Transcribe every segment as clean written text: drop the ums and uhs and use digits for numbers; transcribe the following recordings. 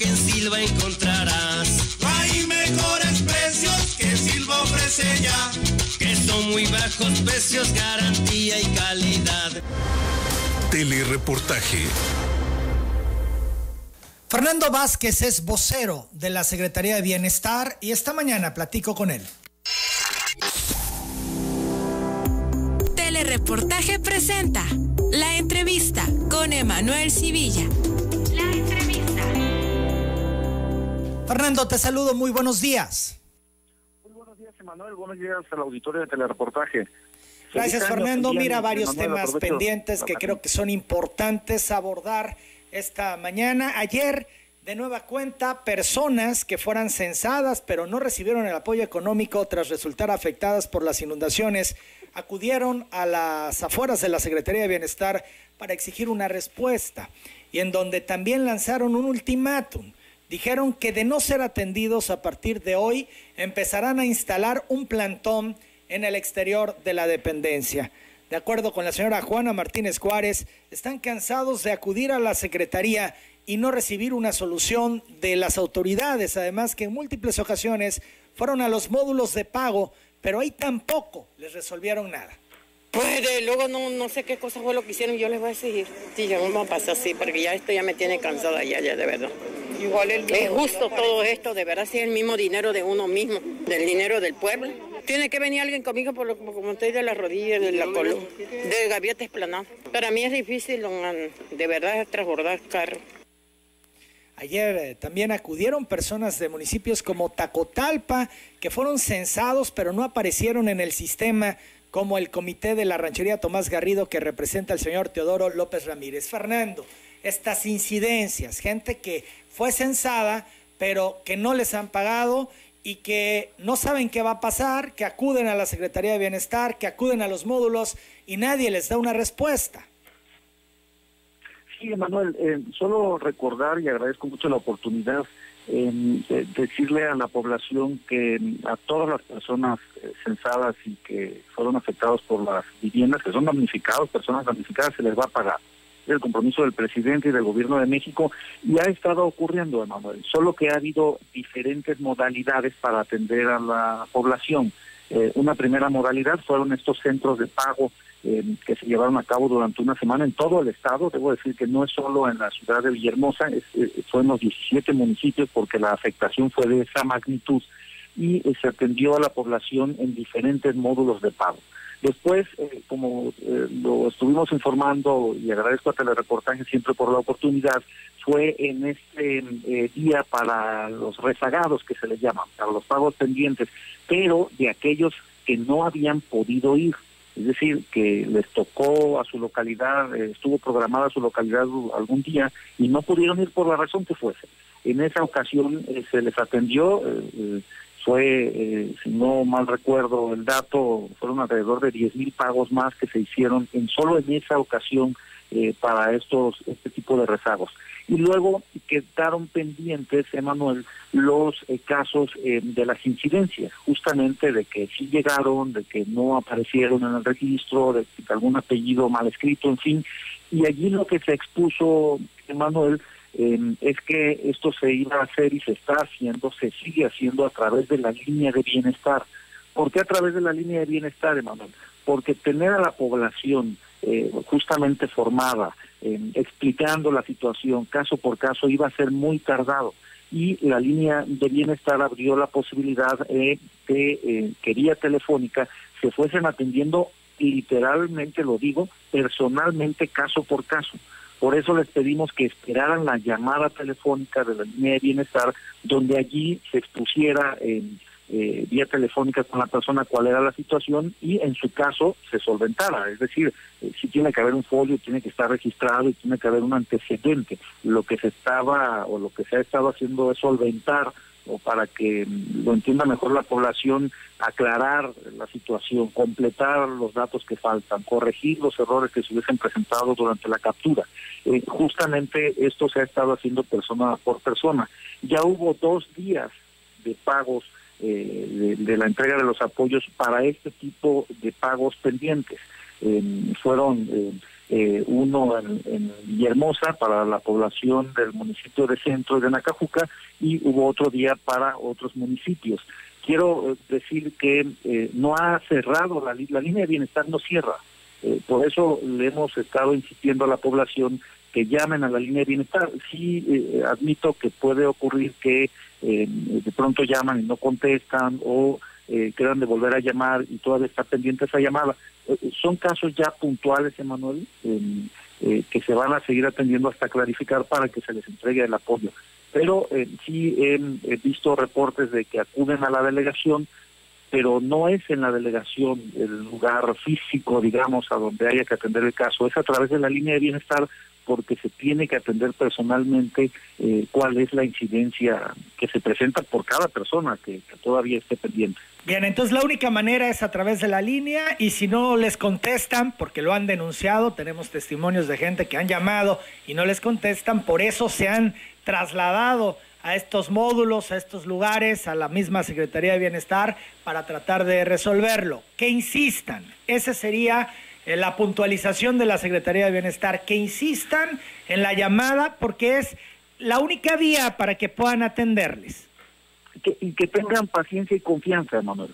que en Silva encontrarás. Hay mejores precios que Silva ofrece ya, que son muy bajos precios, garantía y calidad. Telereportaje. Fernando Vázquez es vocero de la Secretaría de Bienestar y esta mañana platico con él. Telereportaje presenta la entrevista con Emmanuel Sibilla. La entrevista. Fernando, te saludo, muy buenos días. Muy buenos días, Emmanuel, buenos días al auditorio de Telereportaje. Gracias, Fernando. Mira, varios temas pendientes que creo que son importantes abordar esta mañana. Ayer, de nueva cuenta, personas que fueran censadas pero no recibieron el apoyo económico tras resultar afectadas por las inundaciones, acudieron a las afueras de la Secretaría de Bienestar para exigir una respuesta, y en donde también lanzaron un ultimátum. Dijeron que de no ser atendidos a partir de hoy, empezarán a instalar un plantón en el exterior de la dependencia. De acuerdo con la señora Juana Martínez Juárez, están cansados de acudir a la Secretaría y no recibir una solución de las autoridades, además que en múltiples ocasiones fueron a los módulos de pago, pero ahí tampoco les resolvieron nada. Pues de luego no sé qué cosa fue lo que hicieron, yo les voy a exigir. Sí, ya no va a pasar así, porque ya esto ya me tiene cansada ya, de verdad. Igual es justo todo esto, de verdad, si es el mismo dinero de uno mismo, del dinero del pueblo. Tiene que venir alguien conmigo, por lo como estoy de las rodillas, de la columna, de gaviota esplanada. Para mí es difícil, de verdad, transbordar carro. Ayer también acudieron personas de municipios como Tacotalpa, que fueron censados, pero no aparecieron en el sistema, como el comité de la ranchería Tomás Garrido, que representa al señor Teodoro López Ramírez. Fernando, estas incidencias, gente que fue censada, pero que no les han pagado y que no saben qué va a pasar, que acuden a la Secretaría de Bienestar, que acuden a los módulos y nadie les da una respuesta. Sí, Emmanuel, solo recordar, y agradezco mucho la oportunidad, decirle a la población que a todas las personas censadas y que fueron afectados por las viviendas, que son damnificados, personas damnificadas, se les va a pagar. Es el compromiso del presidente y del gobierno de México, y ha estado ocurriendo, Emmanuel, solo que ha habido diferentes modalidades para atender a la población. Una primera modalidad fueron estos centros de pago que se llevaron a cabo durante una semana en todo el estado. Debo decir que no es solo en la ciudad de Villahermosa, fue en los 17 municipios, porque la afectación fue de esa magnitud, y se atendió a la población en diferentes módulos de pago. Después, como lo estuvimos informando, y agradezco a Telereportaje siempre por la oportunidad, fue en este día para los rezagados, que se les llama, para los pagos pendientes, pero de aquellos que no habían podido ir. Es decir, que les tocó a su localidad, estuvo programada a su localidad algún día y no pudieron ir por la razón que fuese. En esa ocasión se les atendió, fue, si no mal recuerdo el dato, fueron alrededor de 10,000 pagos más que se hicieron solo en esa ocasión para este tipo de rezagos. Y luego quedaron pendientes, Emmanuel, los casos de las incidencias, justamente de que sí llegaron, de que no aparecieron en el registro, de algún apellido mal escrito, en fin. Y allí lo que se expuso, Emmanuel, es que esto se iba a hacer y se está haciendo, se sigue haciendo a través de la línea de bienestar. ¿Por qué a través de la línea de bienestar, Emmanuel? Porque tener a la población justamente formada, explicando la situación caso por caso, iba a ser muy tardado, y la línea de bienestar abrió la posibilidad que vía telefónica se fuesen atendiendo, literalmente lo digo, personalmente, caso por caso. Por eso les pedimos que esperaran la llamada telefónica de la línea de bienestar, donde allí se expusiera vía telefónica con la persona cuál era la situación y en su caso se solventara. Es decir, si tiene que haber un folio, tiene que estar registrado y tiene que haber un antecedente. Lo que se estaba o lo que se ha estado haciendo es solventar, o para que lo entienda mejor la población, aclarar la situación, completar los datos que faltan, corregir los errores que se hubiesen presentado durante la captura. Justamente esto se ha estado haciendo persona por persona. Ya hubo 2 días de pagos de la entrega de los apoyos para este tipo de pagos pendientes. Fueron uno en Villahermosa para la población del municipio de Centro y de Nacajuca, y hubo otro día para otros municipios. Quiero decir que no ha cerrado, la línea de bienestar no cierra. Por eso le hemos estado insistiendo a la población que llamen a la línea de bienestar. Sí, admito que puede ocurrir que de pronto llaman y no contestan, o quedan de volver a llamar y todavía está pendiente esa llamada. Son casos ya puntuales, Emmanuel, que se van a seguir atendiendo hasta clarificar para que se les entregue el apoyo. Pero sí he visto reportes de que acuden a la delegación, pero no es en la delegación el lugar físico, digamos, a donde haya que atender el caso. Es a través de la línea de bienestar, porque se tiene que atender personalmente cuál es la incidencia que se presenta por cada persona que todavía esté pendiente. Bien, entonces la única manera es a través de la línea, y si no les contestan, porque lo han denunciado, tenemos testimonios de gente que han llamado y no les contestan, por eso se han trasladado a estos módulos, a estos lugares, a la misma Secretaría de Bienestar para tratar de resolverlo. Que insistan, ese sería la puntualización de la Secretaría de Bienestar, que insistan en la llamada porque es la única vía para que puedan atenderles. Y que tengan paciencia y confianza, Manuel.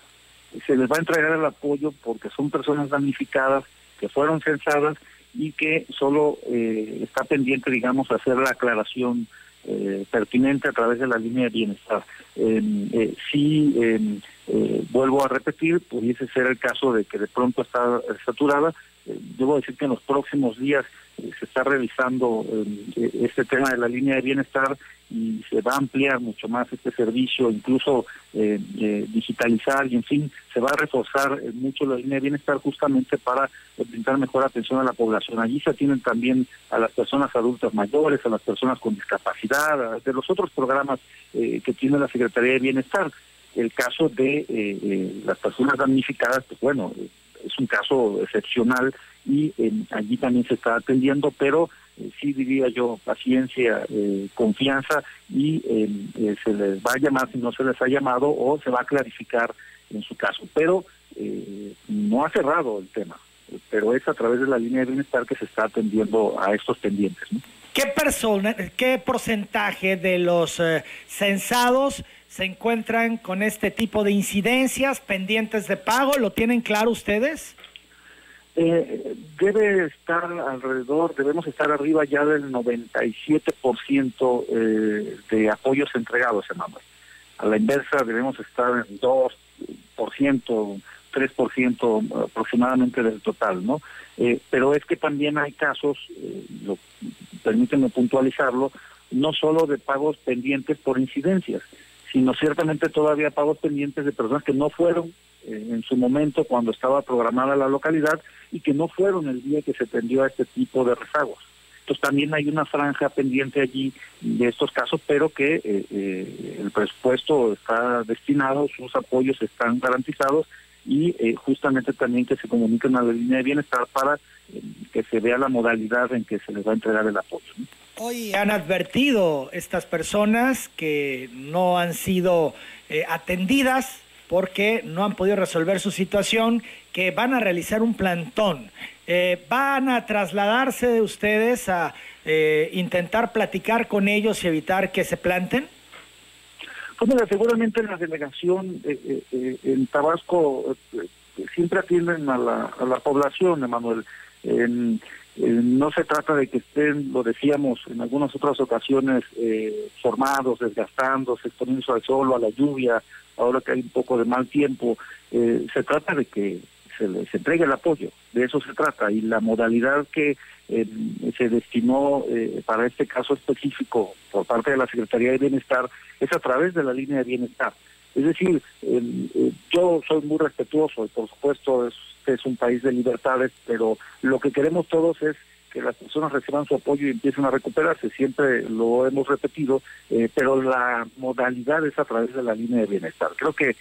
Se les va a entregar el apoyo porque son personas damnificadas, que fueron censadas y que solo está pendiente, digamos, hacer la aclaración pertinente a través de la línea de bienestar. Vuelvo a repetir, pudiese ser el caso de que de pronto está saturada. Debo decir que en los próximos días se está revisando este tema de la línea de bienestar y se va a ampliar mucho más este servicio, incluso digitalizar, y en fin, se va a reforzar mucho la línea de bienestar justamente para brindar mejor atención a la población. Allí se atienden también a las personas adultas mayores, a las personas con discapacidad, de los otros programas que tiene la Secretaría de Bienestar. El caso de las personas damnificadas, pues bueno, es un caso excepcional y allí también se está atendiendo, pero sí diría yo paciencia, confianza, y se les va a llamar si no se les ha llamado, o se va a clarificar en su caso. Pero no ha cerrado el tema, pero es a través de la línea de bienestar que se está atendiendo a estos pendientes, ¿no? ¿Qué porcentaje de los censados se encuentran con este tipo de incidencias pendientes de pago? ¿Lo tienen claro ustedes? Debemos estar arriba ya del 97% de apoyos entregados, hermano. A la inversa, debemos estar en 2%, 3% aproximadamente del total, ¿no? Pero es que también hay casos, permítanme puntualizarlo, no solo de pagos pendientes por incidencias, sino ciertamente todavía pagos pendientes de personas que no fueron en su momento cuando estaba programada la localidad y que no fueron el día que se tendió a este tipo de rezagos. Entonces también hay una franja pendiente allí de estos casos, pero que el presupuesto está destinado, sus apoyos están garantizados, y justamente también que se comuniquen a la línea de bienestar para que se vea la modalidad en que se les va a entregar el apoyo, ¿no? Hoy han advertido estas personas que no han sido atendidas porque no han podido resolver su situación, que van a realizar un plantón. ¿Van a trasladarse de ustedes a intentar platicar con ellos y evitar que se planten? Pues mira, seguramente en la delegación en Tabasco siempre atienden a la población, Emmanuel. No se trata de que estén, lo decíamos en algunas otras ocasiones, formados, desgastándose, exponiéndose al sol o a la lluvia, ahora que hay un poco de mal tiempo. Se trata de que se les entregue el apoyo, de eso se trata, y la modalidad que se destinó para este caso específico por parte de la Secretaría de Bienestar es a través de la línea de bienestar. Es decir, yo soy muy respetuoso y por supuesto es un país de libertades, pero lo que queremos todos es que las personas reciban su apoyo y empiecen a recuperarse, siempre lo hemos repetido, pero la modalidad es a través de la línea de bienestar. Creo que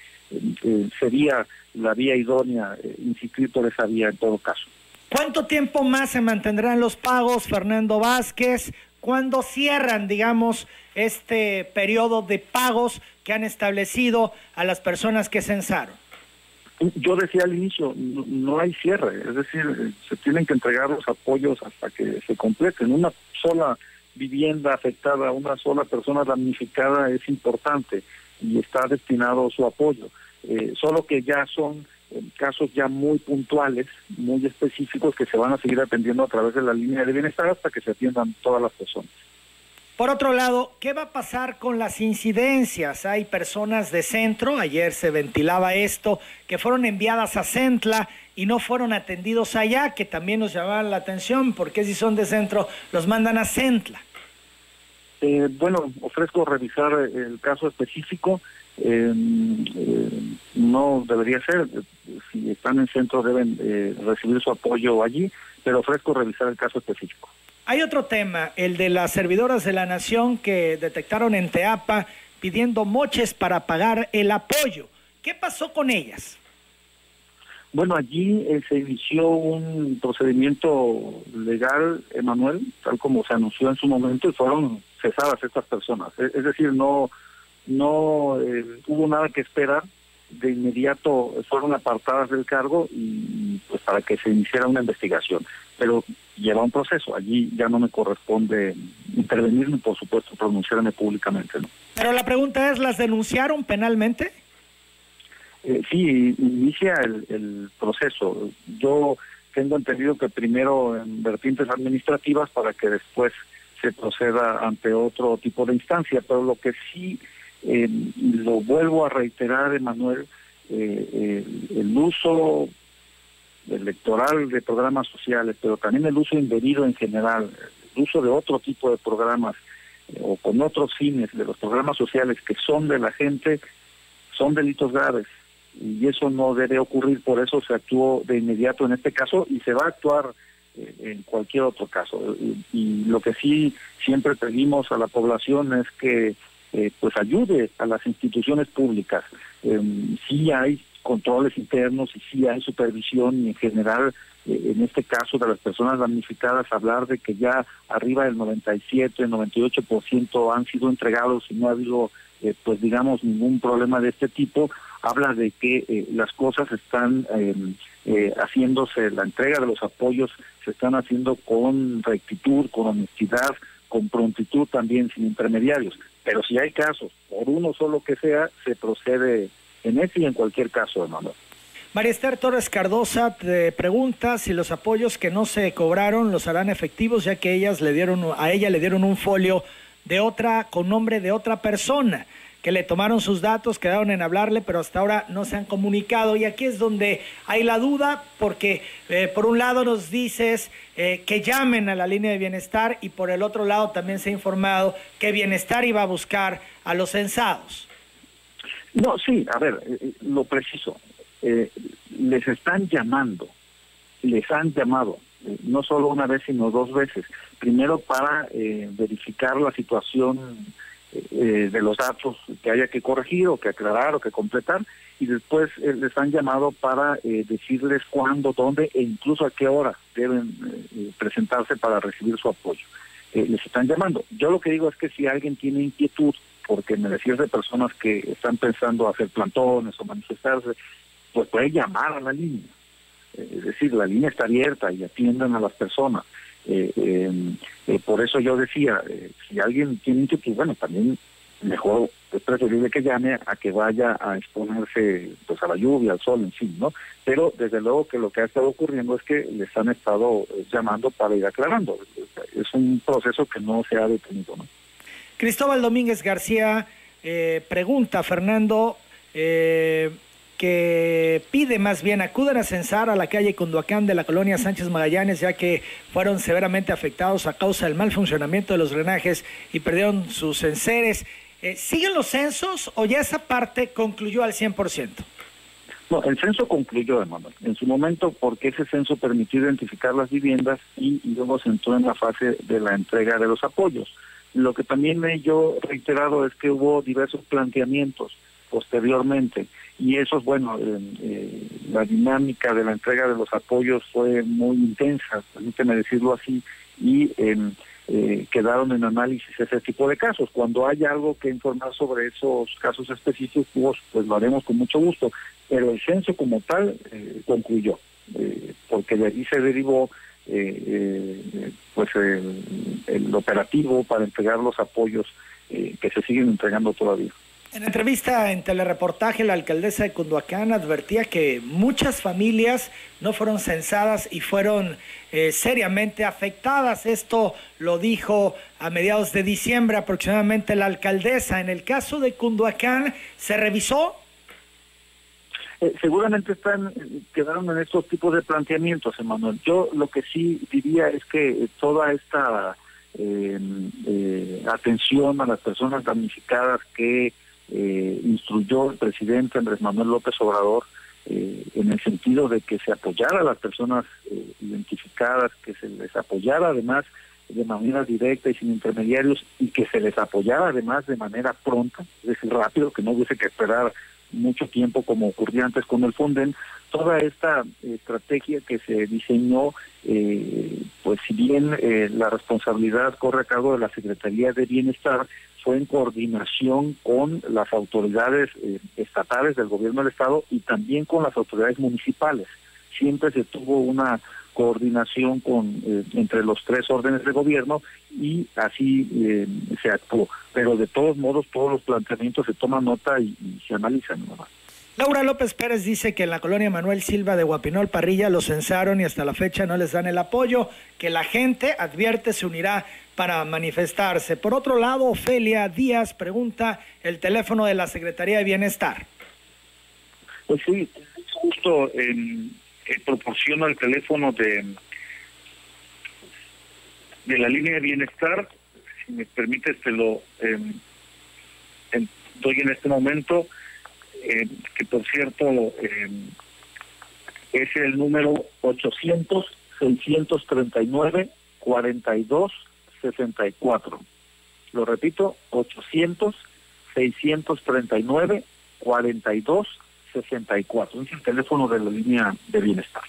sería la vía idónea, insistir por esa vía en todo caso. ¿Cuánto tiempo más se mantendrán los pagos, Fernando Vázquez? ¿Cuándo cierran, digamos, este periodo de pagos que han establecido a las personas que censaron? Yo decía al inicio, no hay cierre, es decir, se tienen que entregar los apoyos hasta que se completen. Una sola vivienda afectada, una sola persona damnificada es importante y está destinado su apoyo. Solo que ya son casos ya muy puntuales, muy específicos, que se van a seguir atendiendo a través de la línea de bienestar hasta que se atiendan todas las personas. Por otro lado, ¿qué va a pasar con las incidencias? Hay personas de centro, ayer se ventilaba esto, que fueron enviadas a Centla y no fueron atendidos allá, que también nos llamaban la atención, porque si son de centro, los mandan a Centla. Bueno, ofrezco revisar el caso específico. No debería ser, si están en centro deben recibir su apoyo allí, pero ofrezco revisar el caso específico. Hay otro tema, el de las servidoras de la Nación que detectaron en Teapa pidiendo moches para pagar el apoyo. ¿Qué pasó con ellas? Bueno, allí se inició un procedimiento legal, Emmanuel, tal como se anunció en su momento, y fueron cesadas estas personas. Es decir, no hubo nada que esperar. De inmediato fueron apartadas del cargo y pues para que se iniciara una investigación, pero lleva un proceso, allí ya no me corresponde intervenir ni por supuesto pronunciarme públicamente, ¿no? Pero la pregunta es, ¿las denunciaron penalmente? Sí, inicia el proceso. Yo tengo entendido que primero en vertientes administrativas para que después se proceda ante otro tipo de instancia, pero lo que sí... lo vuelvo a reiterar, Emmanuel, el uso electoral de programas sociales, pero también el uso indebido en general, el uso de otro tipo de programas o con otros fines de los programas sociales que son de la gente, son delitos graves y eso no debe ocurrir, por eso se actuó de inmediato en este caso y se va a actuar en cualquier otro caso. Y lo que sí siempre pedimos a la población es que pues ayude a las instituciones públicas. Sí hay controles internos y sí hay supervisión y en general, en este caso de las personas damnificadas, hablar de que ya arriba del 97, 98% han sido entregados y no ha habido, pues digamos, ningún problema de este tipo, habla de que las cosas están haciéndose, la entrega de los apoyos se están haciendo con rectitud, con honestidad, con prontitud también, sin intermediarios. Pero si hay casos, por uno solo que sea, se procede en ese y en cualquier caso, hermano. María Esther Torres Cardosa te pregunta si los apoyos que no se cobraron los harán efectivos, ya que a ella le dieron un folio de otra, con nombre de otra persona, que le tomaron sus datos, quedaron en hablarle, pero hasta ahora no se han comunicado. Y aquí es donde hay la duda, porque por un lado nos dices que llamen a la línea de bienestar y por el otro lado también se ha informado que bienestar iba a buscar a los censados. No, sí, a ver, lo preciso. Les están llamando, les han llamado, no solo una vez, sino dos veces. Primero para verificar la situación de los datos que haya que corregir o que aclarar o que completar, y después les han llamado para decirles cuándo, dónde e incluso a qué hora deben presentarse para recibir su apoyo. Les están llamando. Yo lo que digo es que si alguien tiene inquietud, porque me decías de personas que están pensando hacer plantones o manifestarse, pues puede llamar a la línea. Es decir, la línea está abierta y atiendan a las personas. Por eso yo decía, si alguien tiene que, pues, bueno, también mejor, es preferible que llame a que vaya a exponerse pues a la lluvia, al sol, en fin, ¿no? Pero desde luego que lo que ha estado ocurriendo es que les han estado llamando para ir aclarando. Es un proceso que no se ha detenido, ¿no? Cristóbal Domínguez García pregunta, Fernando, que pide más bien acudan a censar a la calle Cunduacán de la colonia Sánchez Magallanes, ya que fueron severamente afectados a causa del mal funcionamiento de los drenajes y perdieron sus enseres. ¿Siguen los censos o ya esa parte concluyó al 100%? No, el censo concluyó, hermano, en su momento, porque ese censo permitió identificar las viviendas y luego se entró en la fase de la entrega de los apoyos. Lo que también yo he reiterado es que hubo diversos planteamientos posteriormente, y eso es bueno, la dinámica de la entrega de los apoyos fue muy intensa, permíteme decirlo así, y quedaron en análisis ese tipo de casos. Cuando haya algo que informar sobre esos casos específicos, pues lo haremos con mucho gusto. Pero el censo como tal concluyó, porque de ahí se derivó pues el operativo para entregar los apoyos que se siguen entregando todavía. En entrevista en Telereportaje, la alcaldesa de Cunduacán advertía que muchas familias no fueron censadas y fueron seriamente afectadas. Esto lo dijo a mediados de diciembre aproximadamente la alcaldesa. En el caso de Cunduacán, ¿se revisó? Seguramente quedaron en estos tipos de planteamientos, Emmanuel. Yo lo que sí diría es que toda esta atención a las personas damnificadas que instruyó el presidente Andrés Manuel López Obrador en el sentido de que se apoyara a las personas identificadas, que se les apoyara además de manera directa y sin intermediarios, y que se les apoyara además de manera pronta, es decir, rápido, que no hubiese que esperar mucho tiempo como ocurría antes con el Fonden. Toda esta estrategia que se diseñó, pues si bien la responsabilidad corre a cargo de la Secretaría de Bienestar, fue en coordinación con las autoridades estatales del gobierno del estado y también con las autoridades municipales. Siempre se tuvo una coordinación con entre los tres órdenes de gobierno y así se actuó. Pero de todos modos, todos los planteamientos se toman nota y se analizan, ¿no? Laura López Pérez dice que en la colonia Manuel Silva de Guapinol, Parrilla, los censaron y hasta la fecha no les dan el apoyo, que la gente, advierte, se unirá para manifestarse. Por otro lado, Ofelia Díaz pregunta el teléfono de la Secretaría de Bienestar. Pues sí, justo proporciona el teléfono de la línea de bienestar. Si me permites, te lo doy en este momento. Que por cierto es el número 800-639-4264. Lo repito, 800-639-4264. Es el teléfono de la línea de bienestar.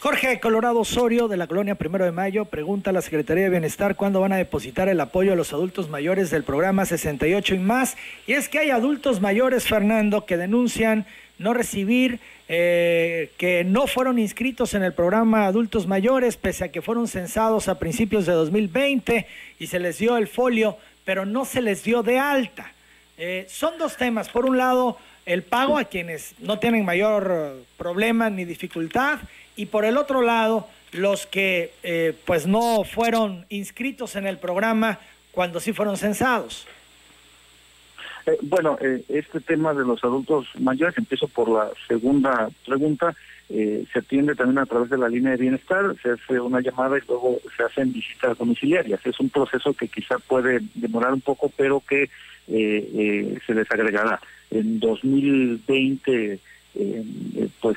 Jorge Colorado Osorio, de la colonia Primero de Mayo, pregunta a la Secretaría de Bienestar cuándo van a depositar el apoyo a los adultos mayores del programa 68 y más. Y es que hay adultos mayores, Fernando, que denuncian no recibir, que no fueron inscritos en el programa adultos mayores, pese a que fueron censados a principios de 2020 y se les dio el folio, pero no se les dio de alta. Son dos temas. Por un lado, el pago a quienes no tienen mayor problema ni dificultad, y por el otro lado, los que pues no fueron inscritos en el programa cuando sí fueron censados. Bueno, este tema de los adultos mayores, empiezo por la segunda pregunta, se atiende también a través de la línea de bienestar, se hace una llamada y luego se hacen visitas domiciliarias. Es un proceso que quizá puede demorar un poco, pero que se les agregará. En 2020... pues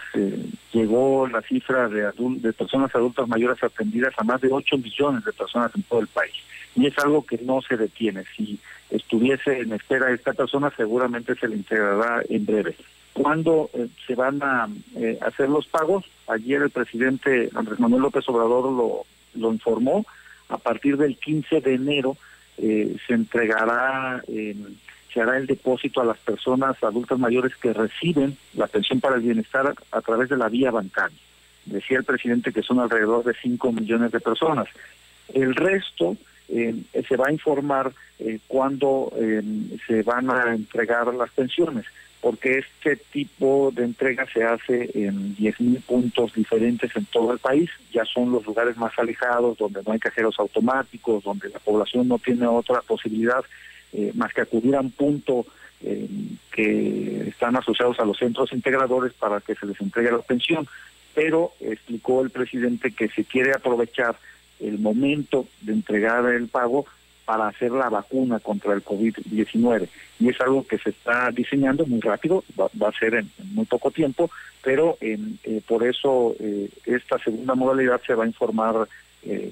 llegó la cifra de personas adultas mayores atendidas a más de 8 millones de personas en todo el país, y es algo que no se detiene. Si estuviese en espera de esta persona, seguramente se le integrará en breve. ¿Cuándo se van a hacer los pagos? Ayer el presidente Andrés Manuel López Obrador lo informó. A partir del 15 de enero se entregará... se hará el depósito a las personas adultas mayores que reciben la pensión para el bienestar a través de la vía bancaria. Decía el presidente que son alrededor de 5 millones de personas. El resto se va a informar cuándo se van a entregar las pensiones, porque este tipo de entrega se hace en 10,000 puntos diferentes en todo el país. Ya son los lugares más alejados, donde no hay cajeros automáticos, donde la población no tiene otra posibilidad más que acudir a un punto que están asociados a los centros integradores para que se les entregue la pensión. Pero explicó el presidente que se quiere aprovechar el momento de entregar el pago para hacer la vacuna contra el COVID-19. Y es algo que se está diseñando muy rápido, va a ser en muy poco tiempo, pero por eso esta segunda modalidad se va a informar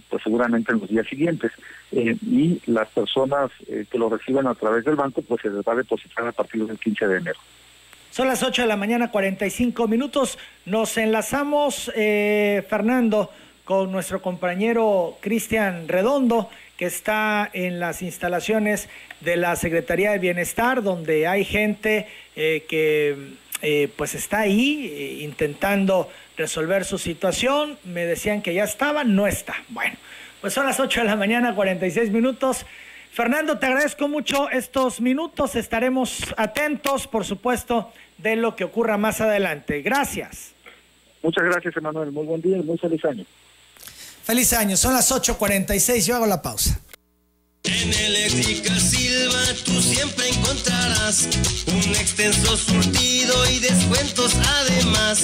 pues seguramente en los días siguientes, y las personas que lo reciban a través del banco, pues se les va a depositar a partir del 15 de enero. Son las 8:45 a.m. Nos enlazamos, Fernando, con nuestro compañero Cristian Redondo, que está en las instalaciones de la Secretaría de Bienestar, donde hay gente que está ahí intentando resolver su situación. Me decían que ya estaba, no está. Bueno, pues son las 8 de la mañana, 46 minutos. Fernando, te agradezco mucho estos minutos. Estaremos atentos, por supuesto, de lo que ocurra más adelante. Gracias. Muchas gracias, Emmanuel. Muy buen día y muy feliz año. Feliz año. Son las 8:46. Yo hago la pausa. En Electrica Silva tú siempre encontrarás un extenso surtido y descuentos además.